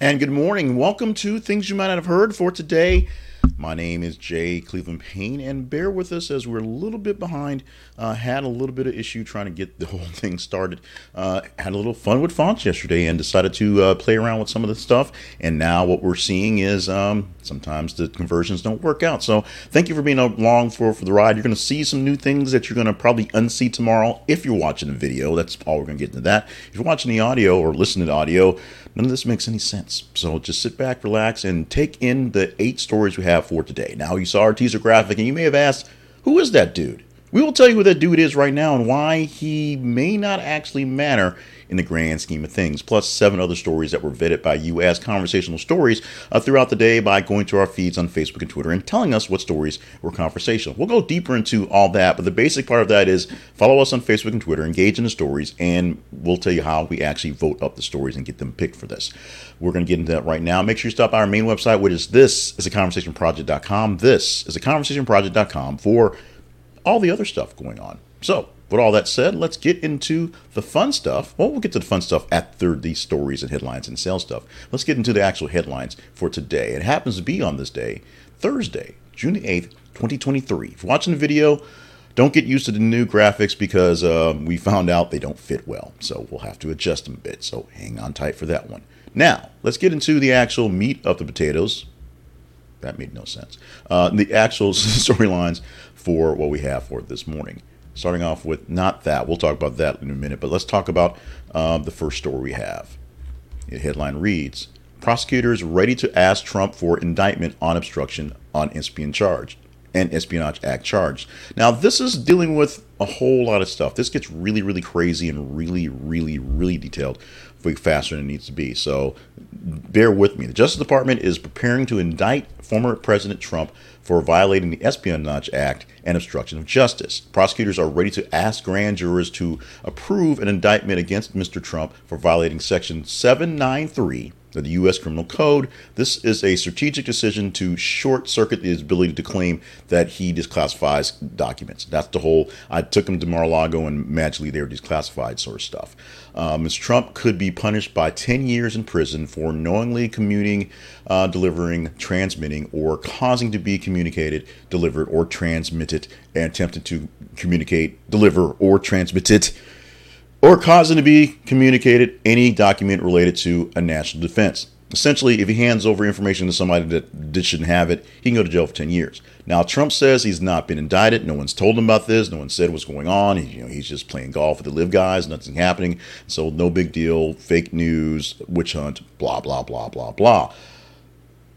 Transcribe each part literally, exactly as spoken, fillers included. And good morning. Welcome to Things You Might Not Have Heard for today. My name is Jay Cleveland Payne, and bear with us as we're a little bit behind. Uh, had a little bit of issue trying to get the whole thing started. Uh, had a little fun with fonts yesterday and decided to uh, play around with some of the stuff. And now what we're seeing is um, sometimes the conversions don't work out. So thank you for being along for, for the ride. You're going to see some new things that you're going to probably unsee tomorrow if you're watching the video. That's all we're going to get into that. If you're watching the audio or listening to the audio, none of this makes any sense. So just sit back, relax, and take in the eight stories we have for today. Now, you saw our teaser graphic, and you may have asked, who is that dude? We will tell you who that dude is right now and why he may not actually matter in the grand scheme of things, plus seven other stories that were vetted by you as conversational stories uh, throughout the day by going to our feeds on Facebook and Twitter and telling us what stories were conversational. We'll go deeper into all that, but the basic part of that is follow us on Facebook and Twitter, engage in the stories, and we'll tell you how we actually vote up the stories and get them picked for this. We're going to get into that right now. Make sure you stop by our main website, which is this is a conversation project dot com. this is a conversation project dot com for all the other stuff going on. So, with all that said, let's get into the fun stuff. Well, we'll get to the fun stuff after these stories and headlines and sales stuff. Let's get into the actual headlines for today. It happens to be on this day, Thursday, June eighth, twenty twenty-three. If you're watching the video, don't get used to the new graphics because uh, we found out they don't fit well. So we'll have to adjust them a bit. So hang on tight for that one. Now, let's get into the actual meat of the potatoes. That made no sense. Uh, the actual storylines for what we have for this morning. Starting off with not that. We'll talk about that in a minute, but let's talk about uh, the first story we have. The headline reads, prosecutors ready to ask Trump for indictment on obstruction on espion charge and Espionage Act charge. Now, this is dealing with a whole lot of stuff. This gets really, really crazy and really, really, really detailed faster than it needs to be. So bear with me. The Justice Department is preparing to indict former President Trump for violating the Espionage Act and obstruction of justice. Prosecutors are ready to ask grand jurors to approve an indictment against Mister Trump for violating Section seven ninety-three of the U S Criminal Code. This is a strategic decision to short-circuit his ability to claim that he declassifies documents. That's the whole, I took him to Mar-a-Lago and magically they were declassified sort of stuff. Uh, Mister Trump could be punished by ten years in prison for knowingly commuting, uh, delivering, transmitting, or causing to be communicated, delivered, or transmitted, and attempted to communicate, deliver, or transmit it, or causing to be communicated any document related to a national defense. Essentially, if he hands over information to somebody that shouldn't have it, he can go to jail for ten years. Now, Trump says he's not been indicted. No one's told him about this. No one said what's going on. He, you know, he's just playing golf with the live guys. Nothing's happening. So no big deal. Fake news, witch hunt, blah, blah, blah, blah, blah.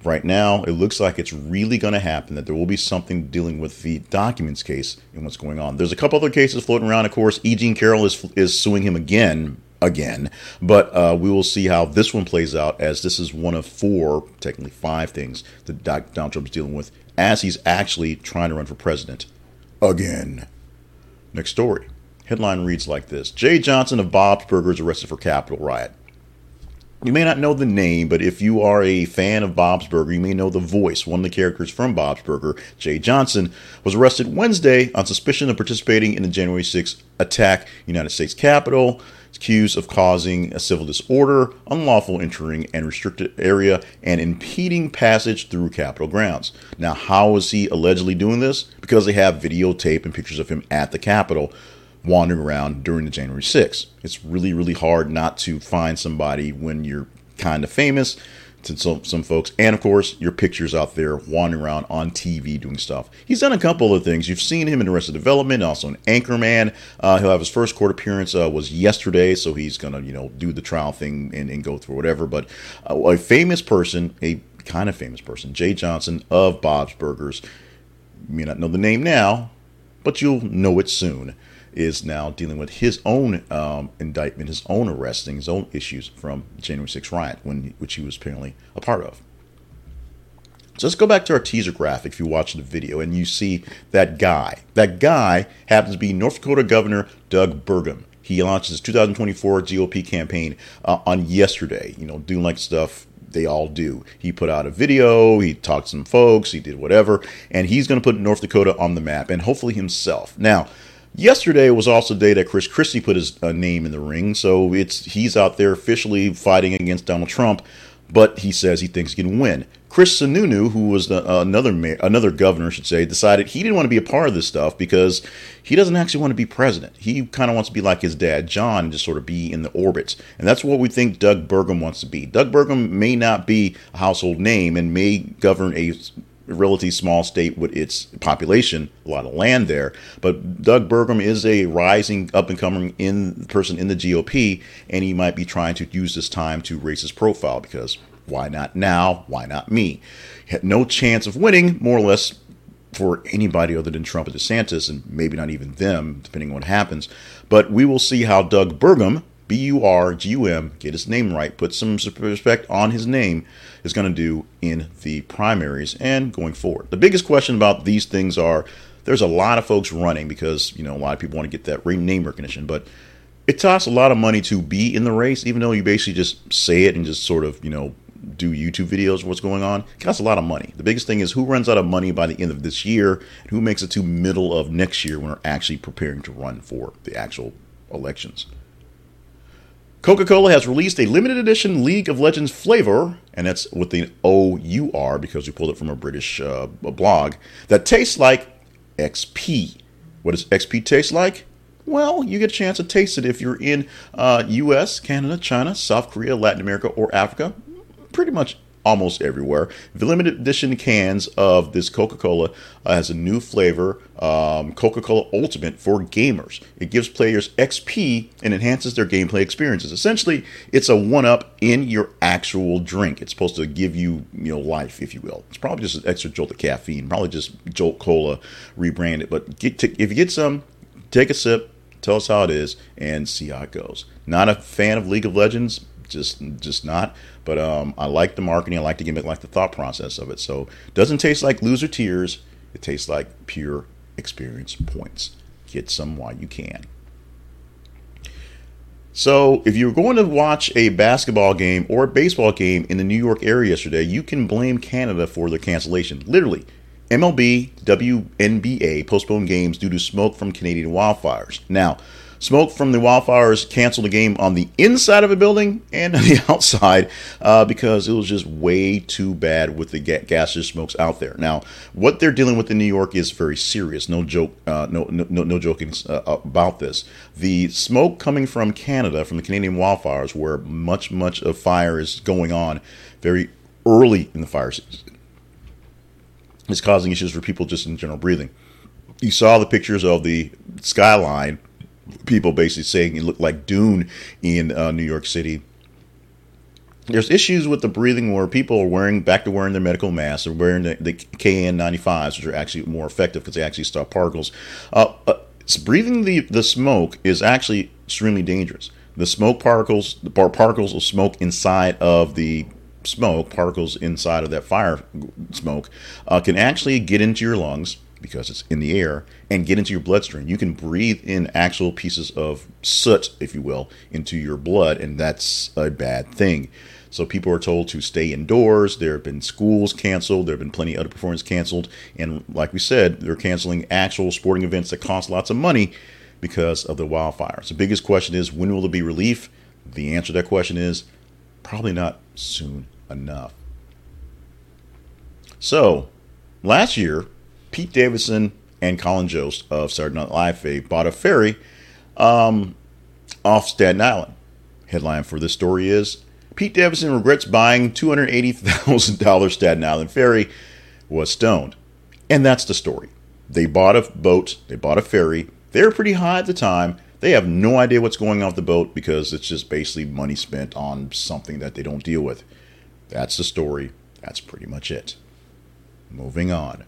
Right now, it looks like it's really going to happen, that there will be something dealing with the documents case and what's going on. There's a couple other cases floating around. Of course, E. Jean Carroll is is suing him again. Again, but uh, we will see how this one plays out, as this is one of four, technically five things that Donald Trump's dealing with as he's actually trying to run for president again. Next story. Headline reads like this. Jay Johnston of Bob's Burgers arrested for Capitol riot. You may not know the name, but if you are a fan of Bob's Burger, you may know the voice. One of the characters from Bob's Burger, Jay Johnston, was arrested Wednesday on suspicion of participating in the January sixth attack, United States Capitol, accused of causing a civil disorder, unlawful entering and restricted area, and impeding passage through Capitol grounds. Now, how is he allegedly doing this? Because they have videotape and pictures of him at the Capitol, wandering around during the January sixth. It's really, really hard not to find somebody when you're kind of famous to some, some folks. And of course, your pictures out there wandering around on T V doing stuff. He's done a couple of things. You've seen him in Arrested Development, also in Anchorman. Uh, he'll have his first court appearance uh, was yesterday. So he's going to, you know, do the trial thing and, and go through whatever. But uh, a famous person, a kind of famous person, Jay Johnston of Bob's Burgers, you may not know the name now, but you'll know it soon, is now dealing with his own um, indictment, his own arresting, his own issues from January sixth riot, when, which he was apparently a part of. So let's go back to our teaser graphic. If you watch the video and you see that guy, that guy happens to be North Dakota Governor Doug Burgum. He launched his two thousand twenty-four G O P campaign uh, on yesterday, you know, doing like stuff they all do. He put out a video, he talked to some folks, he did whatever, and he's going to put North Dakota on the map, and hopefully himself. Now, yesterday was also the day that Chris Christie put his uh, name in the ring, so it's he's out there officially fighting against Donald Trump but he says he thinks he can win. Chris Sununu, who was the, uh, another mayor, another governor, I should say, decided he didn't want to be a part of this stuff because he doesn't actually want to be president. He kind of wants to be like his dad, John, and just sort of be in the orbits. And that's what we think Doug Burgum wants to be. Doug Burgum may not be a household name and may govern a relatively small state with its population, a lot of land there. But Doug Burgum is a rising, up-and-coming in person in the G O P, and he might be trying to use this time to raise his profile because why not now? Why not me? He had no chance of winning, more or less, for anybody other than Trump and DeSantis, and maybe not even them, depending on what happens. But we will see how Doug Burgum, B U R G U M, get his name right, put some respect on his name, is going to do in the primaries and going forward. The biggest question about these things are there's a lot of folks running because, you know, a lot of people want to get that name recognition, but it costs a lot of money to be in the race, even though you basically just say it and just sort of, you know, do YouTube videos of what's going on. It costs a lot of money. The biggest thing is who runs out of money by the end of this year and who makes it to middle of next year when we're actually preparing to run for the actual elections. Coca-Cola has released a limited edition League of Legends flavor, and that's with the O U R because we pulled it from a British uh, blog, that tastes like X P. What does X P taste like? Well, you get a chance to taste it if you're in uh, U S, Canada, China, South Korea, Latin America, or Africa. Pretty much almost everywhere. The limited edition cans of this Coca-Cola uh, has a new flavor, um, Coca-Cola Ultimate for gamers. It gives players X P and enhances their gameplay experiences. Essentially, it's a one-up in your actual drink. It's supposed to give you, you know, life, if you will. It's probably just an extra jolt of caffeine, probably just Jolt Cola rebranded. But get to, if you get some, take a sip, tell us how it is, and see how it goes. Not a fan of League of Legends. Just just not. But um, I like the marketing. I like the gimmick, like the thought process of it. So it doesn't taste like loser tears. It tastes like pure experience points. Get some while you can. So if you're going to watch a basketball game or a baseball game in the New York area yesterday, you can blame Canada for their cancellation. Literally. M L B, W N B A postponed games due to smoke from Canadian wildfires. Now, smoke from the wildfires canceled the game on the inside of a building and on the outside uh, because it was just way too bad with the ga- gaseous smokes out there. Now, what they're dealing with in New York is very serious. No joke, uh, no, no, no joking uh, about this. The smoke coming from Canada, from the Canadian wildfires, where much, much of fire is going on very early in the fire season, is causing issues for people just in general breathing. You saw the pictures of the skyline. People basically saying it looked like Dune in uh, New York City. There's issues with the breathing where people are wearing back to wearing their medical masks or wearing the, the K N ninety-fives, which are actually more effective because they actually stop particles. Uh, uh, breathing the, the smoke is actually extremely dangerous. The smoke particles, the par- particles of smoke inside of the smoke, particles inside of that fire smoke, uh, can actually get into your lungs, because it's in the air, and get into your bloodstream. You can breathe in actual pieces of soot, if you will, into your blood, and that's a bad thing. So people are told to stay indoors. There have been schools canceled. There have been plenty of other performances canceled. And like we said, they're canceling actual sporting events that cost lots of money because of the wildfires. The biggest question is, when will there be relief? The answer to that question is probably not soon enough. So last year, Pete Davidson and Colin Jost of Saturday Night Live fame bought a ferry um, off Staten Island. Headline for this story is, Pete Davidson regrets buying two hundred eighty thousand dollars Staten Island ferry, was stoned. And that's the story. They bought a boat. They bought a ferry. They were pretty high at the time. They have no idea what's going on with the boat because it's just basically money spent on something that they don't deal with. That's the story. That's pretty much it. Moving on.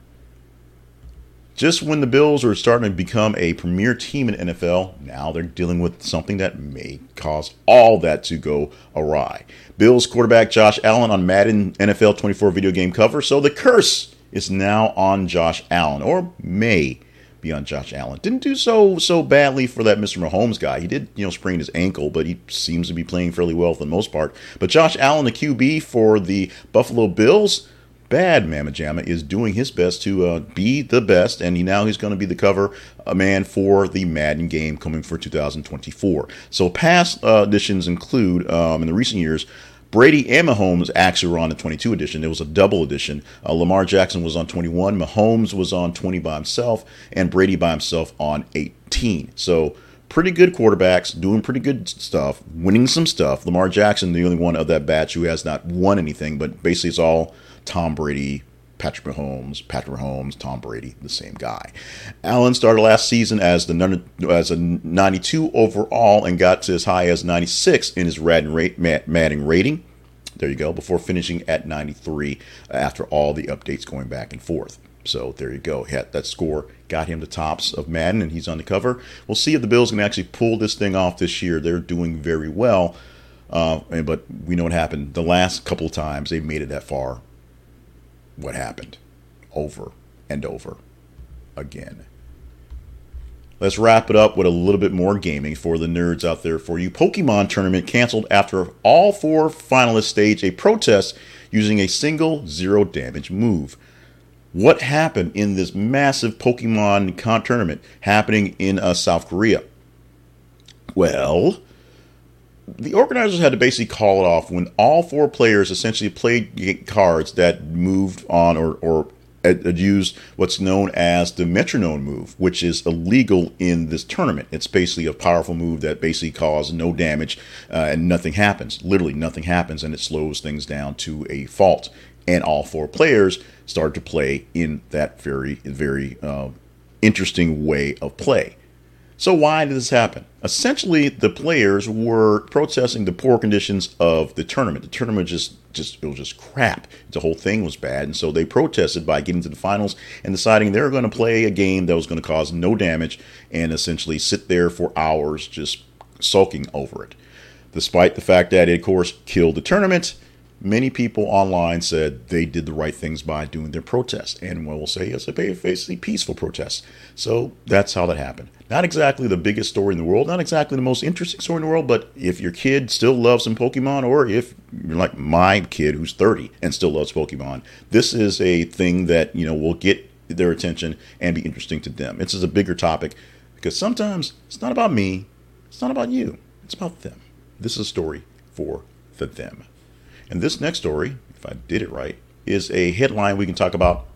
Just when the Bills were starting to become a premier team in the N F L, now they're dealing with something that may cause all that to go awry. Bills quarterback Josh Allen on Madden N F L twenty-four video game cover, so the curse is now on Josh Allen, or may be on Josh Allen. Didn't do so so badly for that Mister Mahomes guy. He did, you know, sprain his ankle, but he seems to be playing fairly well for the most part. But Josh Allen, the Q B for the Buffalo Bills, bad Mama Jamma, is doing his best to uh, be the best, and he, now he's going to be the cover uh, man for the Madden game coming for two thousand twenty-four. So past uh, editions include, um, in the recent years, Brady and Mahomes actually were on the twenty-two edition. There was a double edition. Uh, Lamar Jackson was on twenty-one. Mahomes was on twenty by himself, and Brady by himself on eighteen. So pretty good quarterbacks, doing pretty good stuff, winning some stuff. Lamar Jackson, the only one of that batch who has not won anything, but basically it's all Tom Brady, Patrick Mahomes, Patrick Mahomes, Tom Brady, the same guy. Allen started last season as the as a ninety-two overall and got to as high as ninety-six in his Madden rating. There you go, before finishing at ninety-three after all the updates going back and forth. So there you go. He had that score got him the tops of Madden, and he's on the cover. We'll see if the Bills can actually pull this thing off this year. They're doing very well, uh, but we know what happened. The last couple of times they made it that far, what happened? Over and over again. Let's wrap it up with a little bit more gaming for the nerds out there. For you, Pokemon tournament canceled after all four finalists staged a protest using a single zero damage move. What happened in this massive Pokemon con tournament happening in uh, South Korea? Well, the organizers had to basically call it off when all four players essentially played cards that moved on or, or used what's known as the metronome move, which is illegal in this tournament. It's basically a powerful move that basically caused no damage uh, and nothing happens. Literally nothing happens, and it slows things down to a fault. And all four players started to play in that very, very uh, interesting way of play. So why did this happen? Essentially, the players were protesting the poor conditions of the tournament. The tournament just, just it was just crap. The whole thing was bad. And so they protested by getting to the finals and deciding they were going to play a game that was going to cause no damage and essentially sit there for hours just sulking over it. Despite the fact that it, of course, killed the tournament, many people online said they did the right things by doing their protest. And we'll say it's a basically peaceful protest. So that's how that happened. Not exactly the biggest story in the world, not exactly the most interesting story in the world, but if your kid still loves some Pokemon, or if you're like my kid who's thirty and still loves Pokemon, this is a thing that, you know, will get their attention and be interesting to them. This is a bigger topic because sometimes it's not about me. It's not about you. It's about them. This is a story for the them. And this next story, if I did it right, is a headline we can talk about.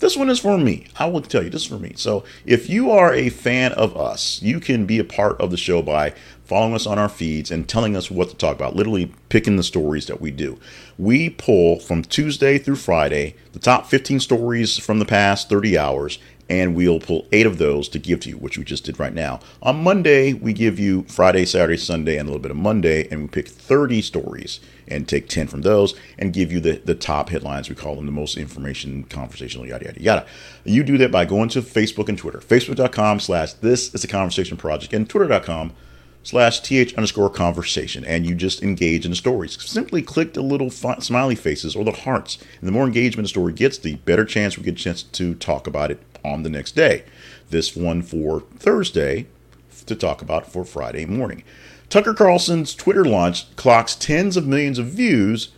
This one is for me. I will tell you, this is for me. So if you are a fan of us, you can be a part of the show by following us on our feeds and telling us what to talk about, literally picking the stories that we do. We pull from Tuesday through Friday the top fifteen stories from the past thirty hours, and we'll pull eight of those to give to you, which we just did right now. On Monday, we give you Friday, Saturday, Sunday, and a little bit of Monday, and we pick thirty stories and take ten from those and give you the, the top headlines. We call them the most information, conversational, yada, yada, yada. You do that by going to Facebook and Twitter, facebook.com slash this is a conversation project, and twitter.com slash th underscore conversation, and you just engage in the stories. Simply click the little fi- smiley faces or the hearts, and the more engagement a story gets, the better chance we get a chance to talk about it on the next day. This one for Thursday to talk about for Friday morning. Tucker Carlson's Twitter launch clocks tens of millions of views,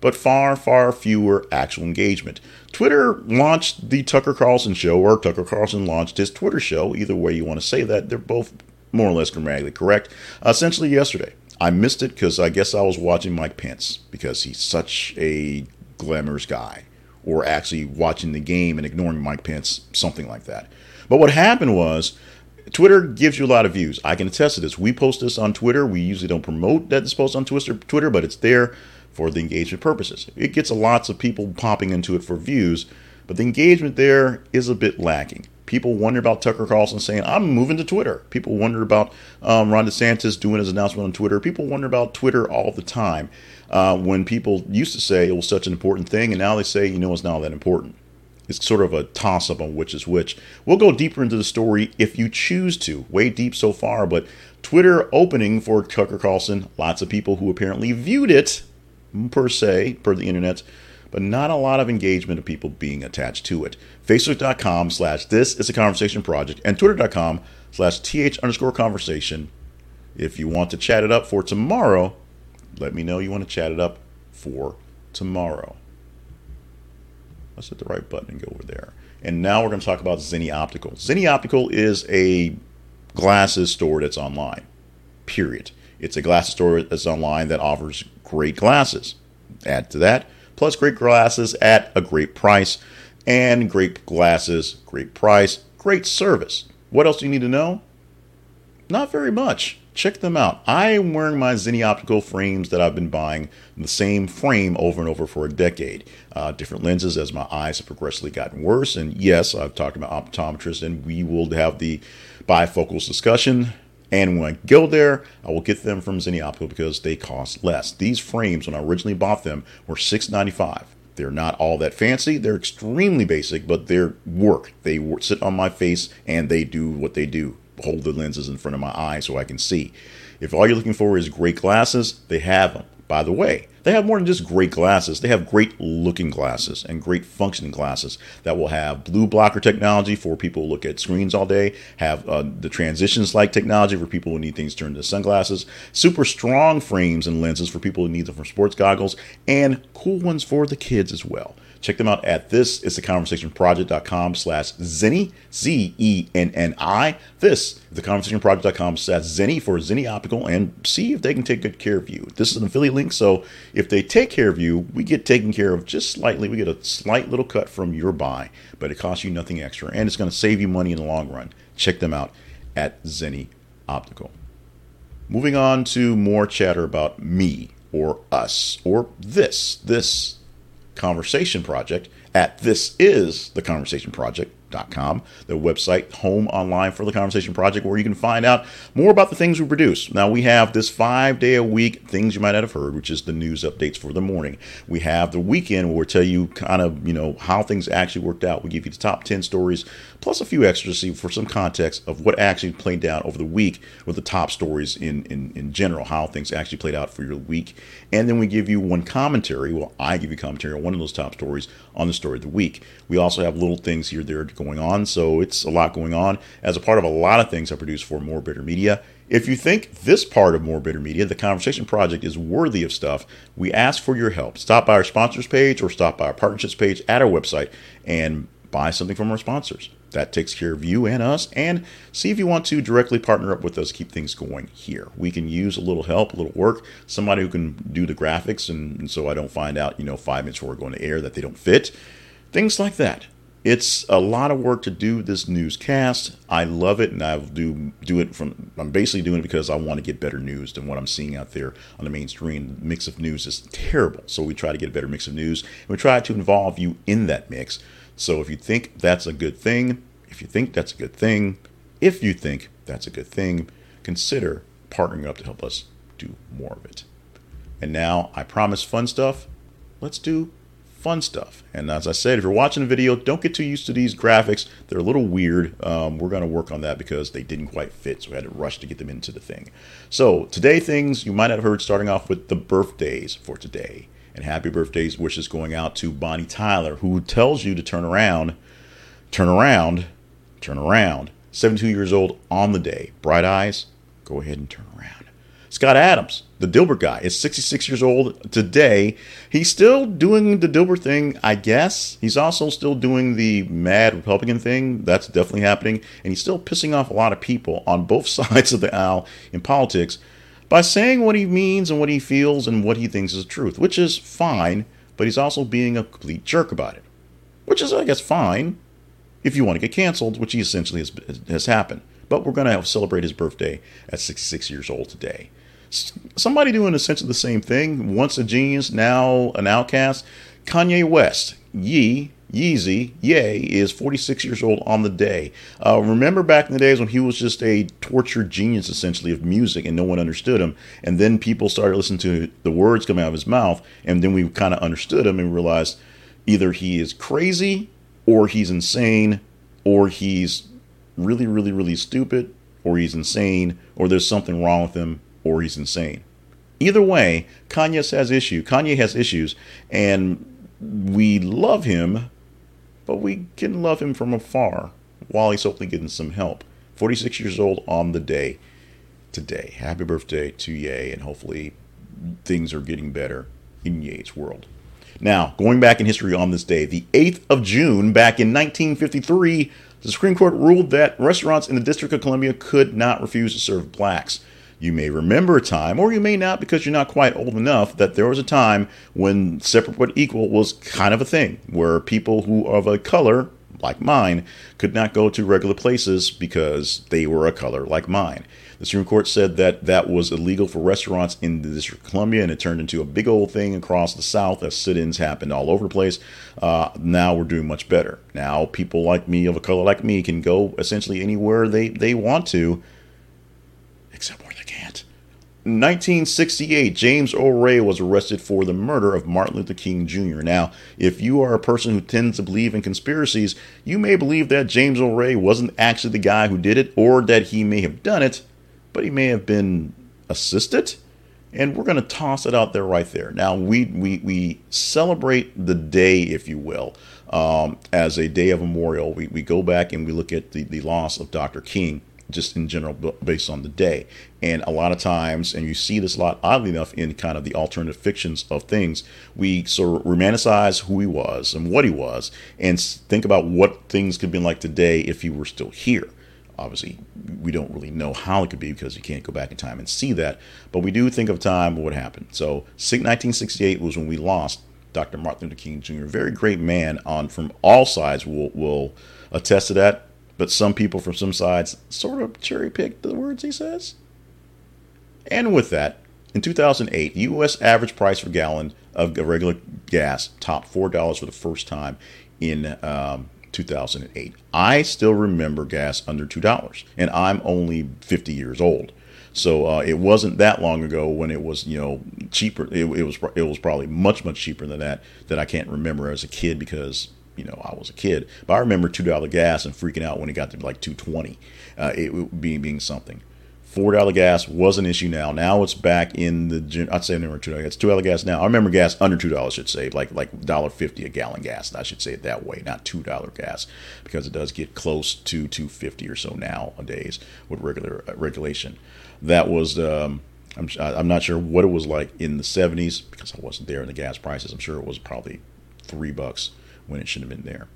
but far, far fewer actual engagement. Twitter launched the Tucker Carlson show, or Tucker Carlson launched his Twitter show. Either way you want to say that, they're both more or less grammatically correct. Essentially yesterday, I missed it because I guess I was watching Mike Pence because he's such a glamorous guy, or actually watching the game and ignoring Mike Pence, something like that. But what happened was, Twitter gives you a lot of views. I can attest to this. We post this on Twitter. We usually don't promote that it's posted on Twitter, but it's there for the engagement purposes. It gets lots of people popping into it for views, but the engagement there is a bit lacking. People wonder about Tucker Carlson saying, I'm moving to Twitter. People wonder about um, Ron DeSantis doing his announcement on Twitter. People wonder about Twitter all the time uh, when people used to say it was such an important thing, and now they say, you know, it's not that important. It's sort of a toss-up on which is which. We'll go deeper into the story if you choose to. Way deep so far, but Twitter opening for Tucker Carlson. Lots of people who apparently viewed it, per se, per the internet, but not a lot of engagement of people being attached to it. Facebook.com slash this is a conversation project and Twitter.com slash th underscore conversation. If you want to chat it up for tomorrow, let me know you want to chat it up for tomorrow. Let's hit the right button and go over there. And now we're going to talk about Zenni Optical. Zenni Optical is a glasses store that's online, period. It's a glasses store that's online that offers great glasses. Add to that, plus great glasses at a great price. And great glasses, great price, great service. What else do you need to know? Not very much. Check them out. I am wearing my Zenni Optical frames that I've been buying, the same frame over and over for a decade. Uh, different lenses as my eyes have progressively gotten worse. And yes, I've talked about optometrists, and we will have the bifocals discussion. And when I go there, I will get them from Zenni Optical because they cost less. These frames, when I originally bought them, were six dollars and ninety-five cents. They're not all that fancy. They're extremely basic, but they work. They sit on my face, and they do what they do. Hold the lenses in front of my eye so I can see. If all you're looking for is great glasses, they have them. By the way, they have more than just great glasses. They have great looking glasses and great functioning glasses that will have blue blocker technology for people who look at screens all day, have uh, the transitions like technology for people who need things turned into sunglasses, super strong frames and lenses for people who need them for sports goggles, and cool ones for the kids as well. Check them out at this is the conversation project dot com slash Zenni, Z E N N I. This is the conversation project dot com slash Zenni for Zenni Optical, and see if they can take good care of you. This is an affiliate link, so if they take care of you, we get taken care of just slightly. We get a slight little cut from your buy, but it costs you nothing extra, and it's going to save you money in the long run. Check them out at Zenni Optical. Moving on to more chatter about me or us or this, this. Conversation Project at this is the conversation project dot com, the website home online for the Conversation Project, where you can find out more about the things we produce. Now, we have this five day a week things you might not have heard, which is the news updates for the morning. We have the weekend where we tell you kind of, you know, how things actually worked out. We give you the top ten stories plus a few extras for some context of what actually played down over the week with the top stories in, in, in general, how things actually played out for your week. And then we give you one commentary. Well, I give you commentary on one of those top stories on the story of the week. We also have little things here, there to go going on, so it's a lot going on as a part of a lot of things I produce for More Bitter Media. If you think this part of More Bitter Media, the Conversation Project, is worthy of stuff, we ask for your help. Stop by our sponsors page or stop by our partnerships page at our website and buy something from our sponsors. That takes care of you and us, and see if you want to directly partner up with us, keep things going here. We can use a little help, a little work, somebody who can do the graphics, and, and so I don't find out, you know, five minutes before we're going to air that they don't fit. Things like that. It's a lot of work to do this newscast. I love it, and I do do it from. I'm basically doing it because I want to get better news than what I'm seeing out there on the mainstream. The mix of news is terrible, so we try to get a better mix of news, and we try to involve you in that mix. So if you think that's a good thing, if you think that's a good thing, if you think that's a good thing, consider partnering up to help us do more of it. And now I promise fun stuff. Let's do fun stuff. And as I said, if you're watching the video, don't get too used to these graphics. They're a little weird. Um, we're going to work on that because they didn't quite fit, so we had to rush to get them into the thing. So today, things you might not have heard, starting off with the birthdays for today. And happy birthdays wishes going out to Bonnie Tyler, who tells you to turn around, turn around, turn around. seventy-two years old on the day. Bright eyes, go ahead and turn around. Scott Adams, the Dilbert guy, is sixty-six years old today. He's still doing the Dilbert thing, I guess. He's also still doing the mad Republican thing. That's definitely happening. And he's still pissing off a lot of people on both sides of the aisle in politics by saying what he means and what he feels and what he thinks is the truth, which is fine. But he's also being a complete jerk about it, which is, I guess, fine if you want to get canceled, which he essentially has, has happened. But we're going to celebrate his birthday at sixty-six years old today. Somebody doing essentially the same thing, once a genius, now an outcast. Kanye West, Yee, Yeezy, Yay, is forty-six years old on the day. Uh, remember back in the days when he was just a tortured genius, essentially, of music, and no one understood him, and then people started listening to the words coming out of his mouth, and then we kind of understood him and realized either he is crazy, or he's insane, or he's really, really, really stupid, or he's insane, or there's something wrong with him, or he's insane. Either way, Kanye has issue. Kanye has issues, and we love him, but we can love him from afar while he's hopefully getting some help. forty-six years old on the day today. Happy birthday to Ye, and hopefully things are getting better in Ye's world. Now, going back in history on this day, the eighth of June, back in nineteen fifty-three, the Supreme Court ruled that restaurants in the District of Columbia could not refuse to serve blacks. You may remember a time, or you may not, because you're not quite old enough, that there was a time when separate but equal was kind of a thing, where people who are of a color like mine could not go to regular places because they were a color like mine. The Supreme Court said that that was illegal for restaurants in the District of Columbia, and it turned into a big old thing across the South as sit-ins happened all over the place. Uh, now we're doing much better. Now people like me, of a color like me, can go essentially anywhere they, they want to, except where they can't. In nineteen sixty-eight, James O'Reilly was arrested for the murder of Martin Luther King Junior Now, if you are a person who tends to believe in conspiracies, you may believe that James O'Reilly wasn't actually the guy who did it, or that he may have done it, but he may have been assisted, and we're going to toss it out there right there. Now, we we we celebrate the day, if you will, um, as a day of memorial. We we go back and we look at the, the loss of Doctor King, just in general, based on the day. And a lot of times, and you see this a lot, oddly enough, in kind of the alternative fictions of things, we sort of romanticize who he was and what he was, and think about what things could have been like today if he were still here. Obviously, we don't really know how it could be because you can't go back in time and see that. But we do think of time and what happened. So nineteen sixty-eight was when we lost Doctor Martin Luther King Junior Very great man on from all sides will will attest to that. But some people from some sides sort of cherry-picked the words he says. And with that, in two thousand eight, U S average price per gallon of regular gas topped four dollars for the first time in um two thousand eight. I still remember gas under two dollars, and I'm only fifty years old. So uh, it wasn't that long ago when it was, you know, cheaper. It, it was it was probably much, much cheaper than that, that I can't remember as a kid because, you know, I was a kid. But I remember two dollars gas and freaking out when it got to like two twenty, uh, it, it being, being something. four dollars gas was an issue now. Now it's back in the, I'd say I remember two dollars gas. two dollars gas now. I remember gas under two dollars, I should say, like like one dollar fifty a gallon gas. I should say it that way, not two dollars gas, because it does get close to two dollars fifty or so nowadays with regular uh, regulation. That was, um, I'm, I'm not sure what it was like in the seventies, because I wasn't there in the gas prices. I'm sure it was probably three bucks when it shouldn't have been there.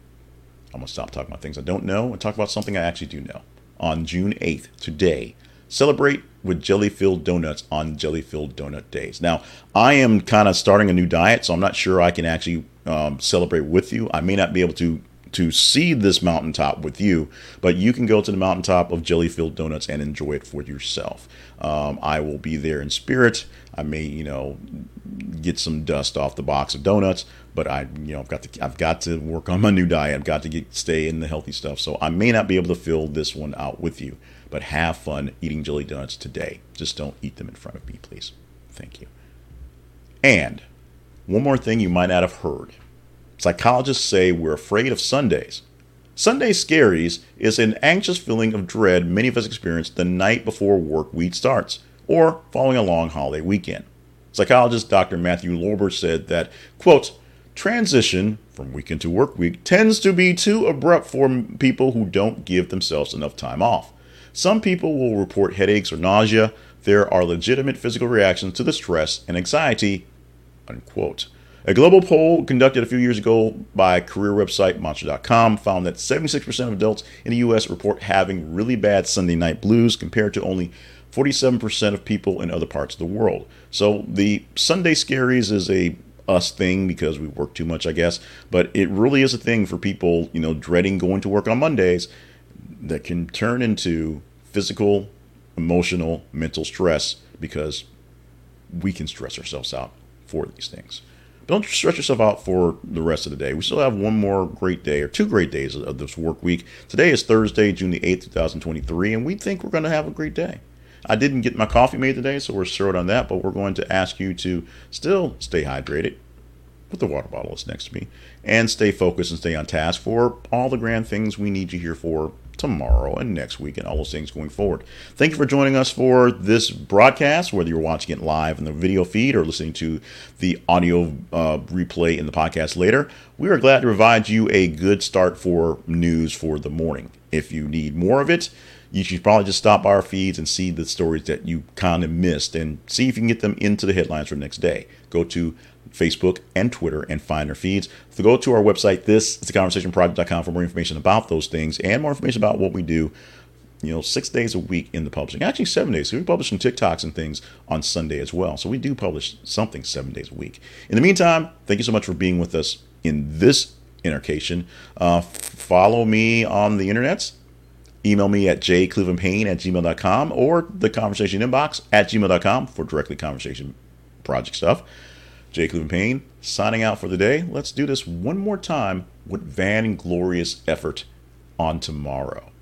I'm going to stop talking about things I don't know and talk about something I actually do know. On June eighth, today, celebrate with jelly-filled donuts on jelly-filled donut days. Now, I am kind of starting a new diet, so I'm not sure I can actually um, celebrate with you. I may not be able to to see this mountaintop with you, but you can go to the mountaintop of jelly-filled donuts and enjoy it for yourself. Um, I will be there in spirit. I may, you know, get some dust off the box of donuts, but I, you know, I've got to, I've got to work on my new diet. I've got to get stay in the healthy stuff, so I may not be able to fill this one out with you. But have fun eating jelly donuts today. Just don't eat them in front of me, please. Thank you. And one more thing you might not have heard. Psychologists say we're afraid of Sundays. Sunday scaries is an anxious feeling of dread many of us experience the night before work week starts or following a long holiday weekend. Psychologist Doctor Matthew Lorber said that, quote, transition from weekend to work week tends to be too abrupt for people who don't give themselves enough time off. Some people will report headaches or nausea. There are legitimate physical reactions to the stress and anxiety, unquote. A global poll conducted a few years ago by career website Monster dot com found that seventy-six percent of adults in the U S report having really bad Sunday night blues compared to only forty-seven percent of people in other parts of the world. So the Sunday scaries is a us thing because we work too much, I guess. But it really is a thing for people, you know, dreading going to work on Mondays that can turn into physical, emotional, mental stress because we can stress ourselves out for these things. But don't stress yourself out for the rest of the day. We still have one more great day or two great days of this work week. Today is Thursday, June the eighth, twenty twenty-three, and we think we're going to have a great day. I didn't get my coffee made today, so we're short on that, but we're going to ask you to still stay hydrated. Put the water bottle that's next to me, and stay focused and stay on task for all the grand things we need you here for tomorrow and next week and all those things going forward. Thank you for joining us for this broadcast, whether you're watching it live in the video feed or listening to the audio uh, replay in the podcast later. We are glad to provide you a good start for news for the morning. If you need more of it, you should probably just stop by our feeds and see the stories that you kind of missed and see if you can get them into the headlines for the next day. Go to Facebook and Twitter and find our feeds. So go to our website, this is the conversation project dot com, for more information about those things and more information about what we do you know, six days a week in the publishing. Actually, seven days. So we publish some TikToks and things on Sunday as well. So we do publish something seven days a week. In the meantime, thank you so much for being with us in this intercation. Uh, follow me on the internets. Email me at jay cleveland payne at gmail dot com or the conversation inbox at gmail dot com for directly conversation project stuff. Jay Cleveland Payne signing out for the day. Let's do this one more time with Van Glorious Effort on tomorrow.